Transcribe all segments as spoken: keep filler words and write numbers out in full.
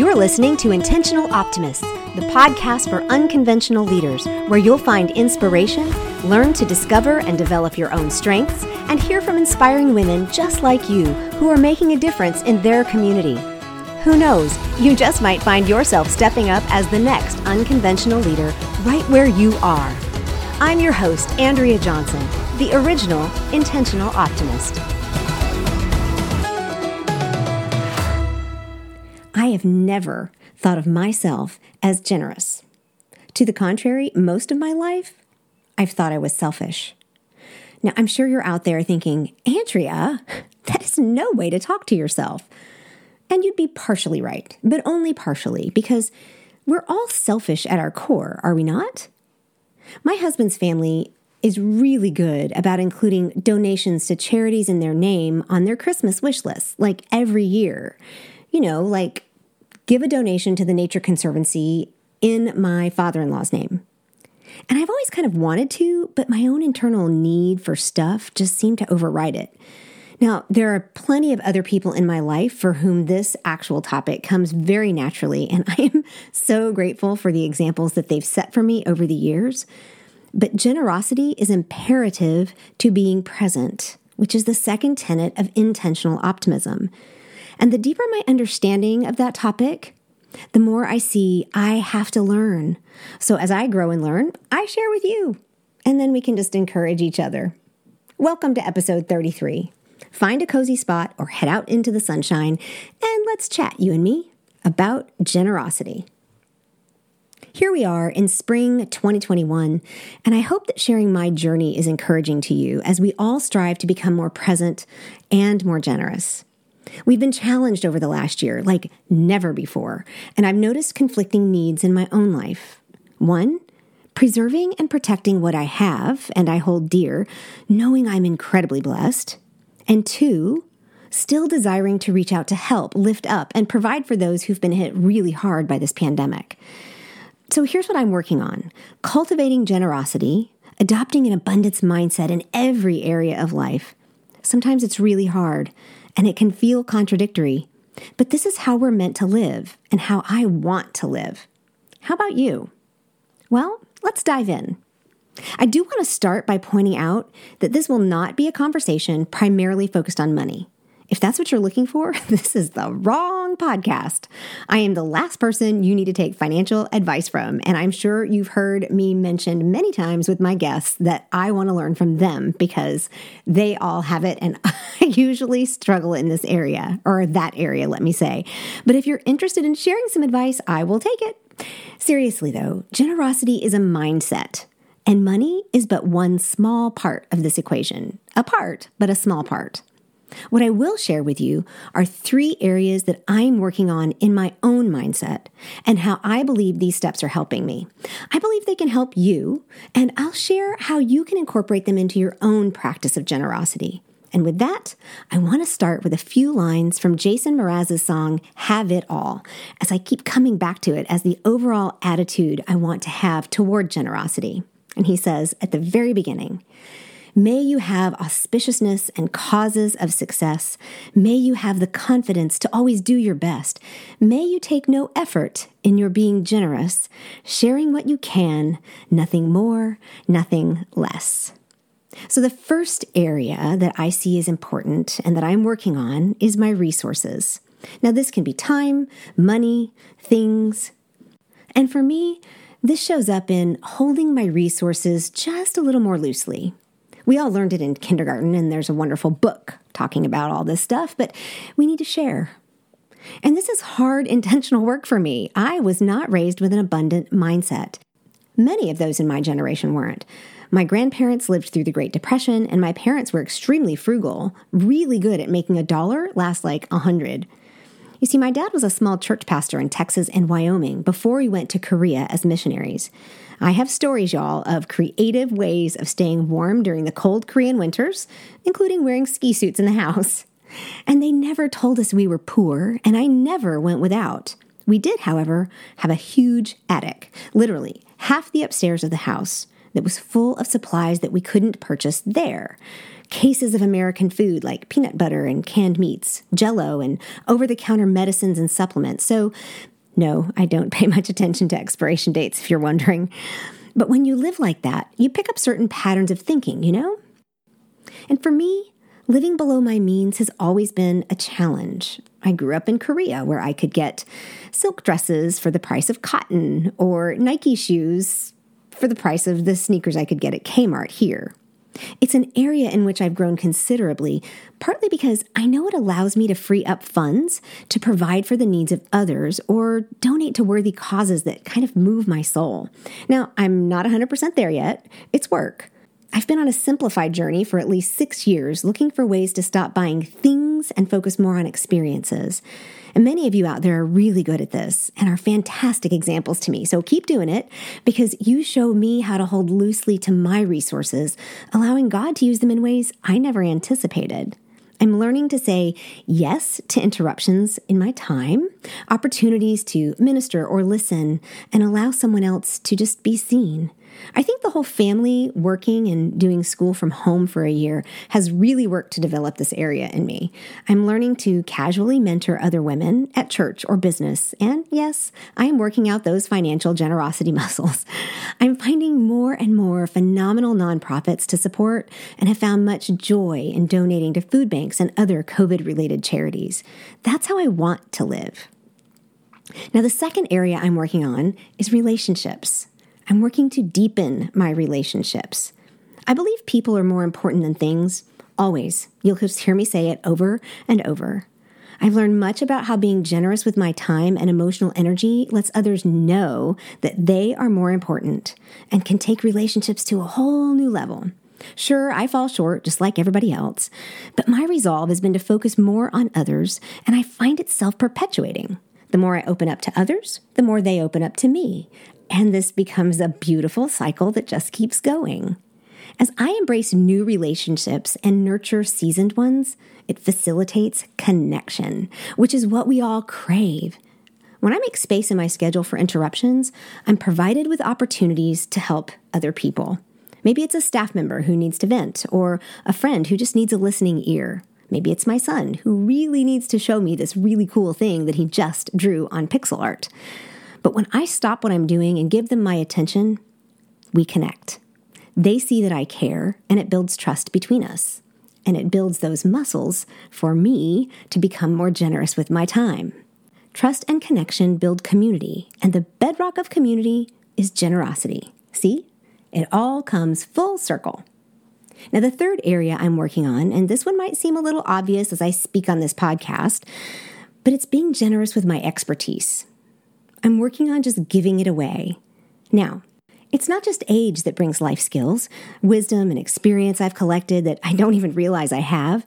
You're listening to Intentional Optimists, the podcast for unconventional leaders, where you'll find inspiration, learn to discover and develop your own strengths, and hear from inspiring women just like you who are making a difference in their community. Who knows, you just might find yourself stepping up as the next unconventional leader right where you are. I'm your host, Andrea Johnson, the original Intentional Optimist. I have never thought of myself as generous. To the contrary, most of my life, I've thought I was selfish. Now, I'm sure you're out there thinking, Andrea, that is no way to talk to yourself. And you'd be partially right, but only partially, because we're all selfish at our core, are we not? My husband's family is really good about including donations to charities in their name on their Christmas wish list, like every year. You know, like, give a donation to the Nature Conservancy in my father-in-law's name. And I've always kind of wanted to, but my own internal need for stuff just seemed to override it. Now, there are plenty of other people in my life for whom this actual topic comes very naturally, and I am so grateful for the examples that they've set for me over the years. But generosity is imperative to being present, which is the second tenet of intentional optimism. And the deeper my understanding of that topic, the more I see I have to learn. So as I grow and learn, I share with you, and then we can just encourage each other. Welcome to episode thirty-three. Find a cozy spot or head out into the sunshine, and let's chat, you and me, about generosity. Here we are in spring twenty twenty-one, and I hope that sharing my journey is encouraging to you as we all strive to become more present and more generous. We've been challenged over the last year like never before, and I've noticed conflicting needs in my own life. One, preserving and protecting what I have and I hold dear, knowing I'm incredibly blessed. And two, still desiring to reach out to help, lift up, and provide for those who've been hit really hard by this pandemic. So here's what I'm working on: cultivating generosity, adopting an abundance mindset in every area of life. Sometimes it's really hard, and it can feel contradictory, but this is how we're meant to live and how I want to live. How about you? Well, let's dive in. I do want to start by pointing out that this will not be a conversation primarily focused on money. If that's what you're looking for, this is the wrong podcast. I am the last person you need to take financial advice from, and I'm sure you've heard me mentioned many times with my guests that I want to learn from them because they all have it, and I usually struggle in this area, or that area, let me say. But if you're interested in sharing some advice, I will take it. Seriously, though, generosity is a mindset, and money is but one small part of this equation. A part, but a small part. What I will share with you are three areas that I'm working on in my own mindset and how I believe these steps are helping me. I believe they can help you, and I'll share how you can incorporate them into your own practice of generosity. And with that, I want to start with a few lines from Jason Mraz's song, Have It All, as I keep coming back to it as the overall attitude I want to have toward generosity. And he says at the very beginning, "May you have auspiciousness and causes of success. May you have the confidence to always do your best. May you take no effort in your being generous, sharing what you can, nothing more, nothing less." So the first area that I see is important and that I'm working on is my resources. Now this can be time, money, things. And for me, this shows up in holding my resources just a little more loosely. We all learned it in kindergarten, and there's a wonderful book talking about all this stuff, but we need to share. And this is hard, intentional work for me. I was not raised with an abundant mindset. Many of those in my generation weren't. My grandparents lived through the Great Depression, and my parents were extremely frugal, really good at making a dollar last like a hundred. You see, my dad was a small church pastor in Texas and Wyoming before he went to Korea as missionaries. I have stories, y'all, of creative ways of staying warm during the cold Korean winters, including wearing ski suits in the house. And they never told us we were poor, and I never went without. We did, however, have a huge attic, literally half the upstairs of the house. that was full of supplies that we couldn't purchase there. Cases of American food like peanut butter and canned meats, Jell-O, and over-the-counter medicines and supplements. So, no, I don't pay much attention to expiration dates, if you're wondering. But when you live like that, you pick up certain patterns of thinking, you know? And for me, living below my means has always been a challenge. I grew up in Korea, where I could get silk dresses for the price of cotton or Nike shoes for the price of the sneakers I could get at Kmart here. It's an area in which I've grown considerably, partly because I know it allows me to free up funds to provide for the needs of others or donate to worthy causes that kind of move my soul. Now, I'm not one hundred percent there yet. It's work. I've been on a simplified journey for at least six years, looking for ways to stop buying things and focus more on experiences. And many of you out there are really good at this and are fantastic examples to me. So keep doing it, because you show me how to hold loosely to my resources, allowing God to use them in ways I never anticipated. I'm learning to say yes to interruptions in my time, opportunities to minister or listen, and allow someone else to just be seen. I think the whole family working and doing school from home for a year has really worked to develop this area in me. I'm learning to casually mentor other women at church or business, and yes, I am working out those financial generosity muscles. I'm finding more and more phenomenal nonprofits to support and have found much joy in donating to food banks and other COVID-related charities. That's how I want to live. Now, the second area I'm working on is relationships. I'm working to deepen my relationships. I believe people are more important than things, always. You'll just hear me say it over and over. I've learned much about how being generous with my time and emotional energy lets others know that they are more important and can take relationships to a whole new level. Sure, I fall short just like everybody else, but my resolve has been to focus more on others, and I find it self-perpetuating. The more I open up to others, the more they open up to me. And this becomes a beautiful cycle that just keeps going. As I embrace new relationships and nurture seasoned ones, it facilitates connection, which is what we all crave. When I make space in my schedule for interruptions, I'm provided with opportunities to help other people. Maybe it's a staff member who needs to vent, or a friend who just needs a listening ear. Maybe it's my son who really needs to show me this really cool thing that he just drew on pixel art. But when I stop what I'm doing and give them my attention, we connect. They see that I care, and it builds trust between us. And it builds those muscles for me to become more generous with my time. Trust and connection build community, and the bedrock of community is generosity. See? It all comes full circle. Now, the third area I'm working on, and this one might seem a little obvious as I speak on this podcast, but it's being generous with my expertise. I'm working on just giving it away. Now, it's not just age that brings life skills, wisdom, and experience I've collected that I don't even realize I have.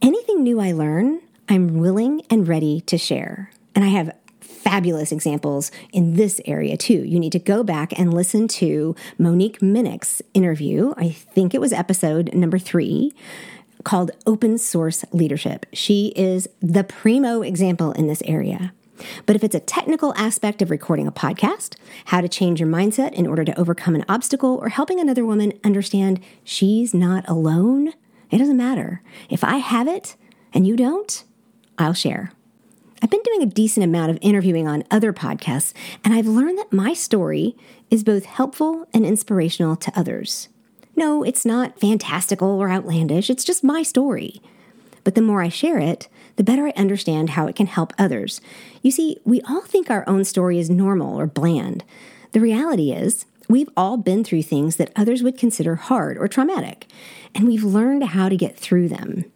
Anything new I learn, I'm willing and ready to share. And I have fabulous examples in this area too. You need to go back and listen to Monique Minnick's interview. I think it was episode number three, called Open Source Leadership. She is the primo example in this area. But if it's a technical aspect of recording a podcast, how to change your mindset in order to overcome an obstacle, or helping another woman understand she's not alone, it doesn't matter. If I have it and you don't, I'll share. I've been doing a decent amount of interviewing on other podcasts, and I've learned that my story is both helpful and inspirational to others. No, it's not fantastical or outlandish. It's just my story. But the more I share it, the better I understand how it can help others. You see, we all think our own story is normal or bland. The reality is, we've all been through things that others would consider hard or traumatic, and we've learned how to get through them.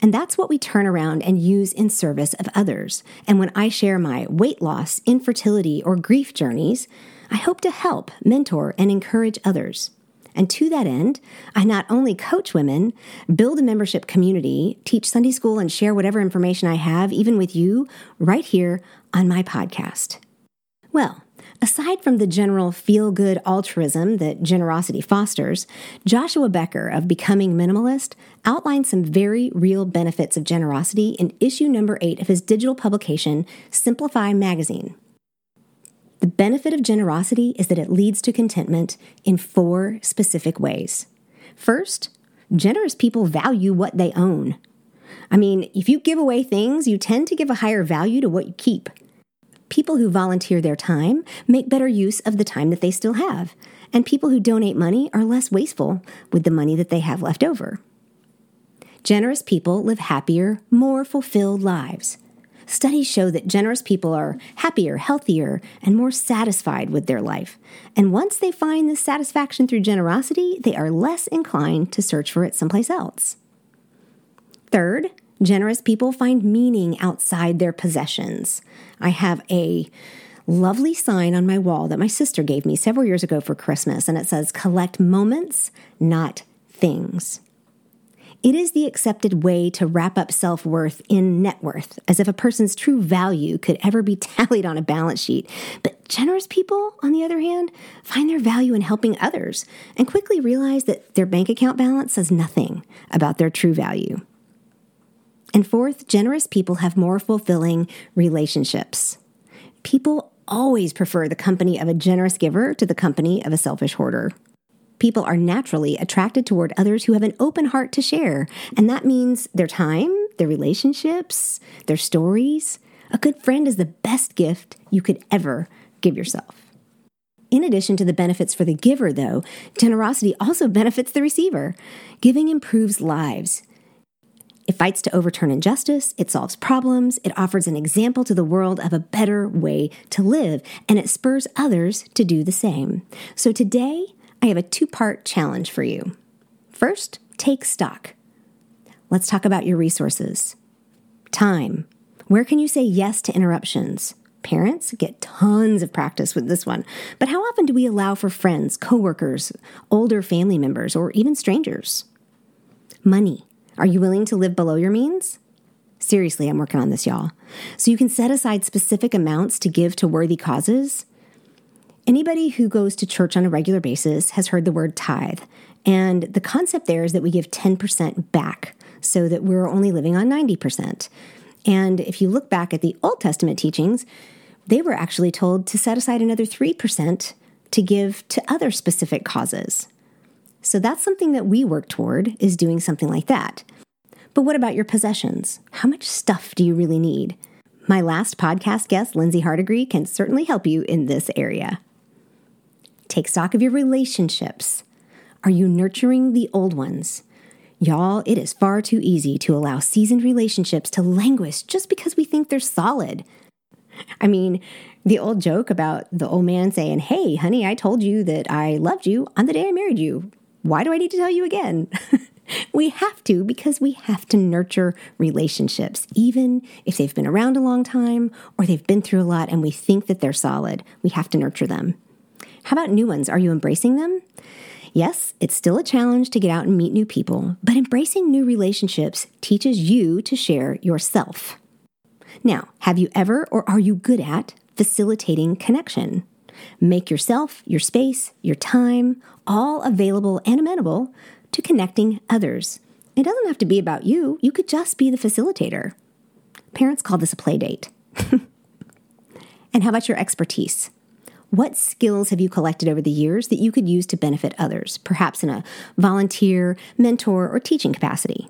And that's what we turn around and use in service of others. And when I share my weight loss, infertility, or grief journeys, I hope to help, mentor, and encourage others. And to that end, I not only coach women, build a membership community, teach Sunday school, and share whatever information I have, even with you, right here on my podcast. Well, aside from the general feel-good altruism that generosity fosters, Joshua Becker of Becoming Minimalist outlined some very real benefits of generosity in issue number eight of his digital publication, Simplify Magazine. The benefit of generosity is that it leads to contentment in four specific ways. First, generous people value what they own. I mean, if you give away things, you tend to give a higher value to what you keep. People who volunteer their time make better use of the time that they still have, and people who donate money are less wasteful with the money that they have left over. Generous people live happier, more fulfilled lives. Studies show that generous people are happier, healthier, and more satisfied with their life. And once they find this satisfaction through generosity, they are less inclined to search for it someplace else. Third, generous people find meaning outside their possessions. I have a lovely sign on my wall that my sister gave me several years ago for Christmas, and it says, "Collect moments, not things." It is the accepted way to wrap up self-worth in net worth, as if a person's true value could ever be tallied on a balance sheet. But generous people, on the other hand, find their value in helping others and quickly realize that their bank account balance says nothing about their true value. And fourth, generous people have more fulfilling relationships. People always prefer the company of a generous giver to the company of a selfish hoarder. People are naturally attracted toward others who have an open heart to share, and that means their time, their relationships, their stories. A good friend is the best gift you could ever give yourself. In addition to the benefits for the giver, though, generosity also benefits the receiver. Giving improves lives. It fights to overturn injustice, it solves problems, it offers an example to the world of a better way to live, and it spurs others to do the same. So today, I have a two-part challenge for you. First, take stock. Let's talk about your resources. Time. Where can you say yes to interruptions? Parents get tons of practice with this one. But how often do we allow for friends, coworkers, older family members, or even strangers? Money. Are you willing to live below your means? Seriously, I'm working on this, y'all. So you can set aside specific amounts to give to worthy causes. Anybody who goes to church on a regular basis has heard the word tithe, and the concept there is that we give ten percent back so that we're only living on ninety percent. And if you look back at the Old Testament teachings, they were actually told to set aside another three percent to give to other specific causes. So that's something that we work toward, is doing something like that. But what about your possessions? How much stuff do you really need? My last podcast guest, Lindsay Hardagree, can certainly help you in this area. Take stock of your relationships. Are you nurturing the old ones? Y'all, it is far too easy to allow seasoned relationships to languish just because we think they're solid. I mean, the old joke about the old man saying, "Hey, honey, I told you that I loved you on the day I married you. Why do I need to tell you again?" We have to, because we have to nurture relationships, even if they've been around a long time or they've been through a lot and we think that they're solid. We have to nurture them. How about new ones? Are you embracing them? Yes, it's still a challenge to get out and meet new people, but embracing new relationships teaches you to share yourself. Now, have you ever, or are you good at, facilitating connection? Make yourself, your space, your time, all available and amenable to connecting others. It doesn't have to be about you. You could just be the facilitator. Parents call this a play date. And how about your expertise? What skills have you collected over the years that you could use to benefit others, perhaps in a volunteer, mentor, or teaching capacity?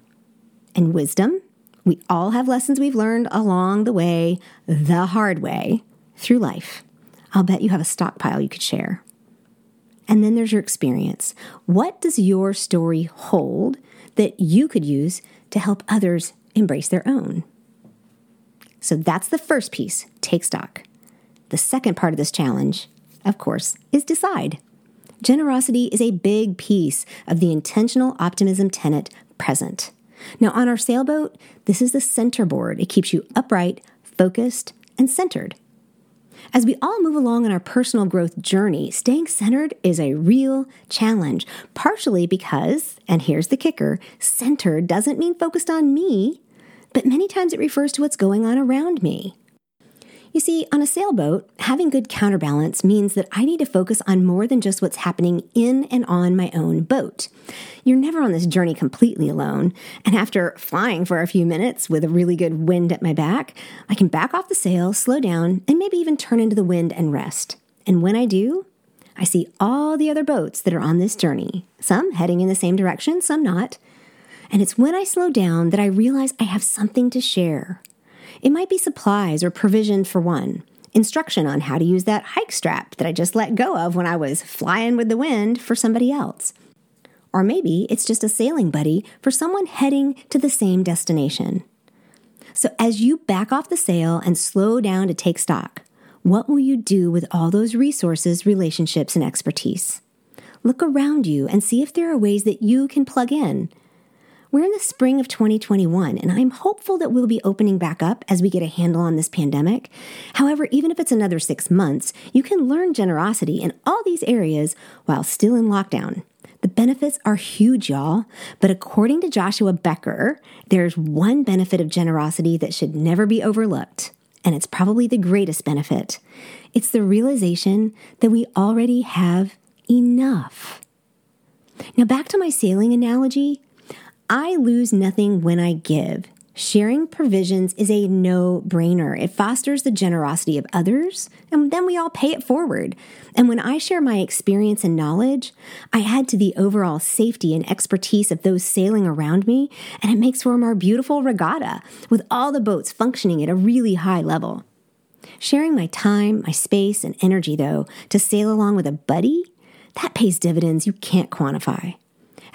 And wisdom. We all have lessons we've learned along the way, the hard way, through life. I'll bet you have a stockpile you could share. And then there's your experience. What does your story hold that you could use to help others embrace their own? So that's the first piece, take stock. The second part of this challenge, of course, is decide. Generosity is a big piece of the intentional optimism tenet present. Now, on our sailboat, this is the center board. It keeps you upright, focused, and centered. As we all move along in our personal growth journey, staying centered is a real challenge, partially because, and here's the kicker, centered doesn't mean focused on me, but many times it refers to what's going on around me. You see, on a sailboat, having good counterbalance means that I need to focus on more than just what's happening in and on my own boat. You're never on this journey completely alone, and after flying for a few minutes with a really good wind at my back, I can back off the sail, slow down, and maybe even turn into the wind and rest. And when I do, I see all the other boats that are on this journey, some heading in the same direction, some not. And it's when I slow down that I realize I have something to share. It might be supplies or provision for one, instruction on how to use that hike strap that I just let go of when I was flying with the wind for somebody else. Or maybe it's just a sailing buddy for someone heading to the same destination. So as you back off the sail and slow down to take stock, what will you do with all those resources, relationships, and expertise? Look around you and see if there are ways that you can plug in. We're in the spring of twenty twenty-one, and I'm hopeful that we'll be opening back up as we get a handle on this pandemic. However, even if it's another six months, you can learn generosity in all these areas while still in lockdown. The benefits are huge, y'all, but according to Joshua Becker, there's one benefit of generosity that should never be overlooked, and it's probably the greatest benefit. It's the realization that we already have enough. Now, back to my sailing analogy. I lose nothing when I give. Sharing provisions is a no-brainer. It fosters the generosity of others, and then we all pay it forward. And when I share my experience and knowledge, I add to the overall safety and expertise of those sailing around me, and it makes for a more beautiful regatta with all the boats functioning at a really high level. Sharing my time, my space, and energy, though, to sail along with a buddy, that pays dividends you can't quantify.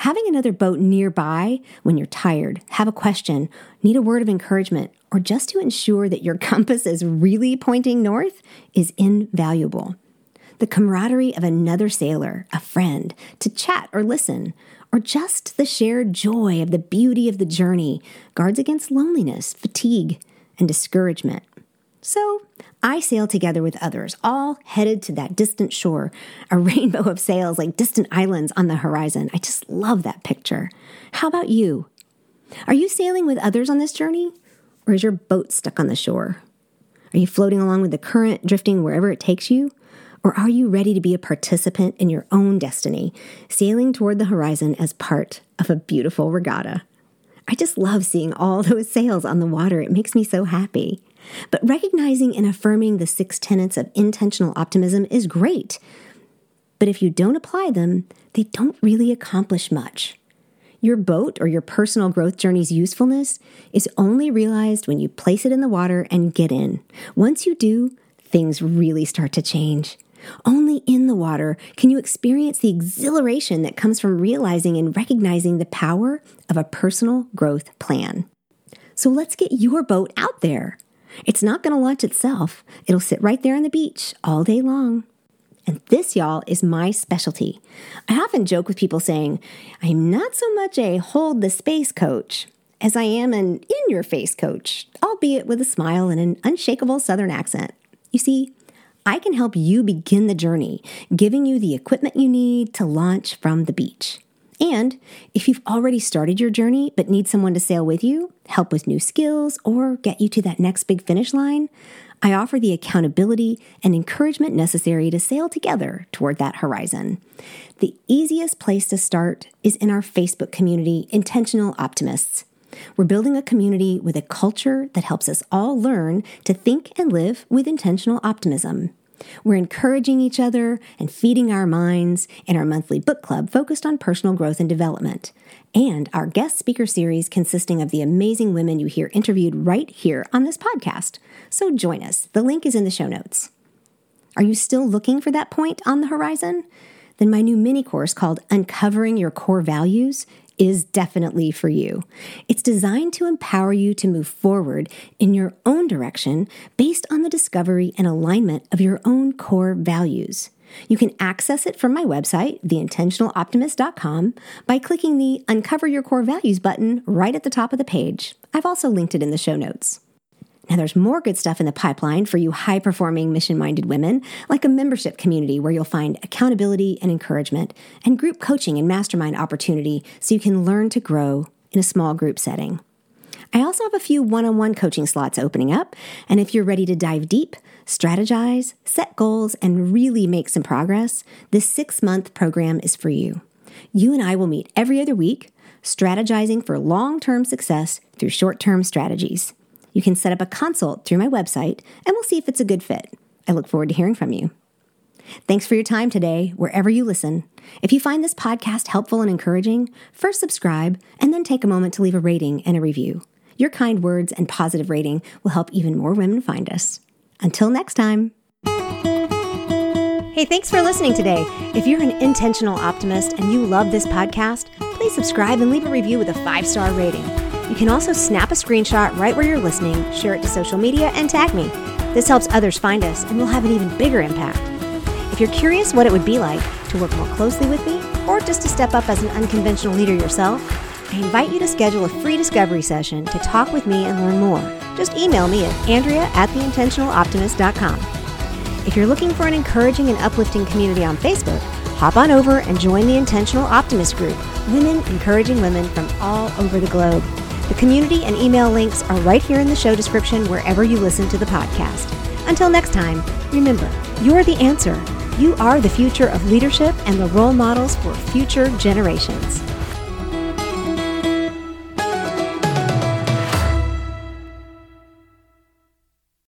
Having another boat nearby when you're tired, have a question, need a word of encouragement, or just to ensure that your compass is really pointing north is invaluable. The camaraderie of another sailor, a friend, to chat or listen, or just the shared joy of the beauty of the journey guards against loneliness, fatigue, and discouragement. So I sail together with others, all headed to that distant shore, a rainbow of sails like distant islands on the horizon. I just love that picture. How about you? Are you sailing with others on this journey, or is your boat stuck on the shore? Are you floating along with the current, drifting wherever it takes you? Or are you ready to be a participant in your own destiny, sailing toward the horizon as part of a beautiful regatta? I just love seeing all those sails on the water. It makes me so happy. But recognizing and affirming the six tenets of intentional optimism is great. But if you don't apply them, they don't really accomplish much. Your boat or your personal growth journey's usefulness is only realized when you place it in the water and get in. Once you do, things really start to change. Only in the water can you experience the exhilaration that comes from realizing and recognizing the power of a personal growth plan. So let's get your boat out there. It's not going to launch itself. It'll sit right there on the beach all day long. And this, y'all, is my specialty. I often joke with people saying, I'm not so much a hold the space coach as I am an in-your-face coach, albeit with a smile and an unshakable Southern accent. You see, I can help you begin the journey, giving you the equipment you need to launch from the beach. And if you've already started your journey but need someone to sail with you, help with new skills, or get you to that next big finish line, I offer the accountability and encouragement necessary to sail together toward that horizon. The easiest place to start is in our Facebook community, Intentional Optimists. We're building a community with a culture that helps us all learn to think and live with intentional optimism. We're encouraging each other and feeding our minds in our monthly book club focused on personal growth and development, and our guest speaker series consisting of the amazing women you hear interviewed right here on this podcast. So join us. The link is in the show notes. Are you still looking for that point on the horizon? Then my new mini course called Uncovering Your Core Values is definitely for you. It's designed to empower you to move forward in your own direction based on the discovery and alignment of your own core values. You can access it from my website, the intentional optimist dot com, by clicking the Uncover Your Core Values button right at the top of the page. I've also linked it in the show notes. Now, there's more good stuff in the pipeline for you high-performing, mission-minded women, like a membership community where you'll find accountability and encouragement, and group coaching and mastermind opportunity so you can learn to grow in a small group setting. I also have a few one-on-one coaching slots opening up, and if you're ready to dive deep, strategize, set goals, and really make some progress, this six-month program is for you. You and I will meet every other week, strategizing for long-term success through short-term strategies. You can set up a consult through my website, and we'll see if it's a good fit. I look forward to hearing from you. Thanks for your time today, wherever you listen. If you find this podcast helpful and encouraging, first subscribe and then take a moment to leave a rating and a review. Your kind words and positive rating will help even more women find us. Until next time. Hey, thanks for listening today. If you're an intentional optimist and you love this podcast, please subscribe and leave a review with a five-star rating. You can also snap a screenshot right where you're listening, share it to social media, and tag me. This helps others find us, and we'll have an even bigger impact. If you're curious what it would be like to work more closely with me, or just to step up as an unconventional leader yourself, I invite you to schedule a free discovery session to talk with me and learn more. Just email me at Andrea at the intentional optimist dot com. If you're looking for an encouraging and uplifting community on Facebook, hop on over and join the Intentional Optimist group, women encouraging women from all over the globe. The community and email links are right here in the show description wherever you listen to the podcast. Until next time, remember, you're the answer. You are the future of leadership and the role models for future generations.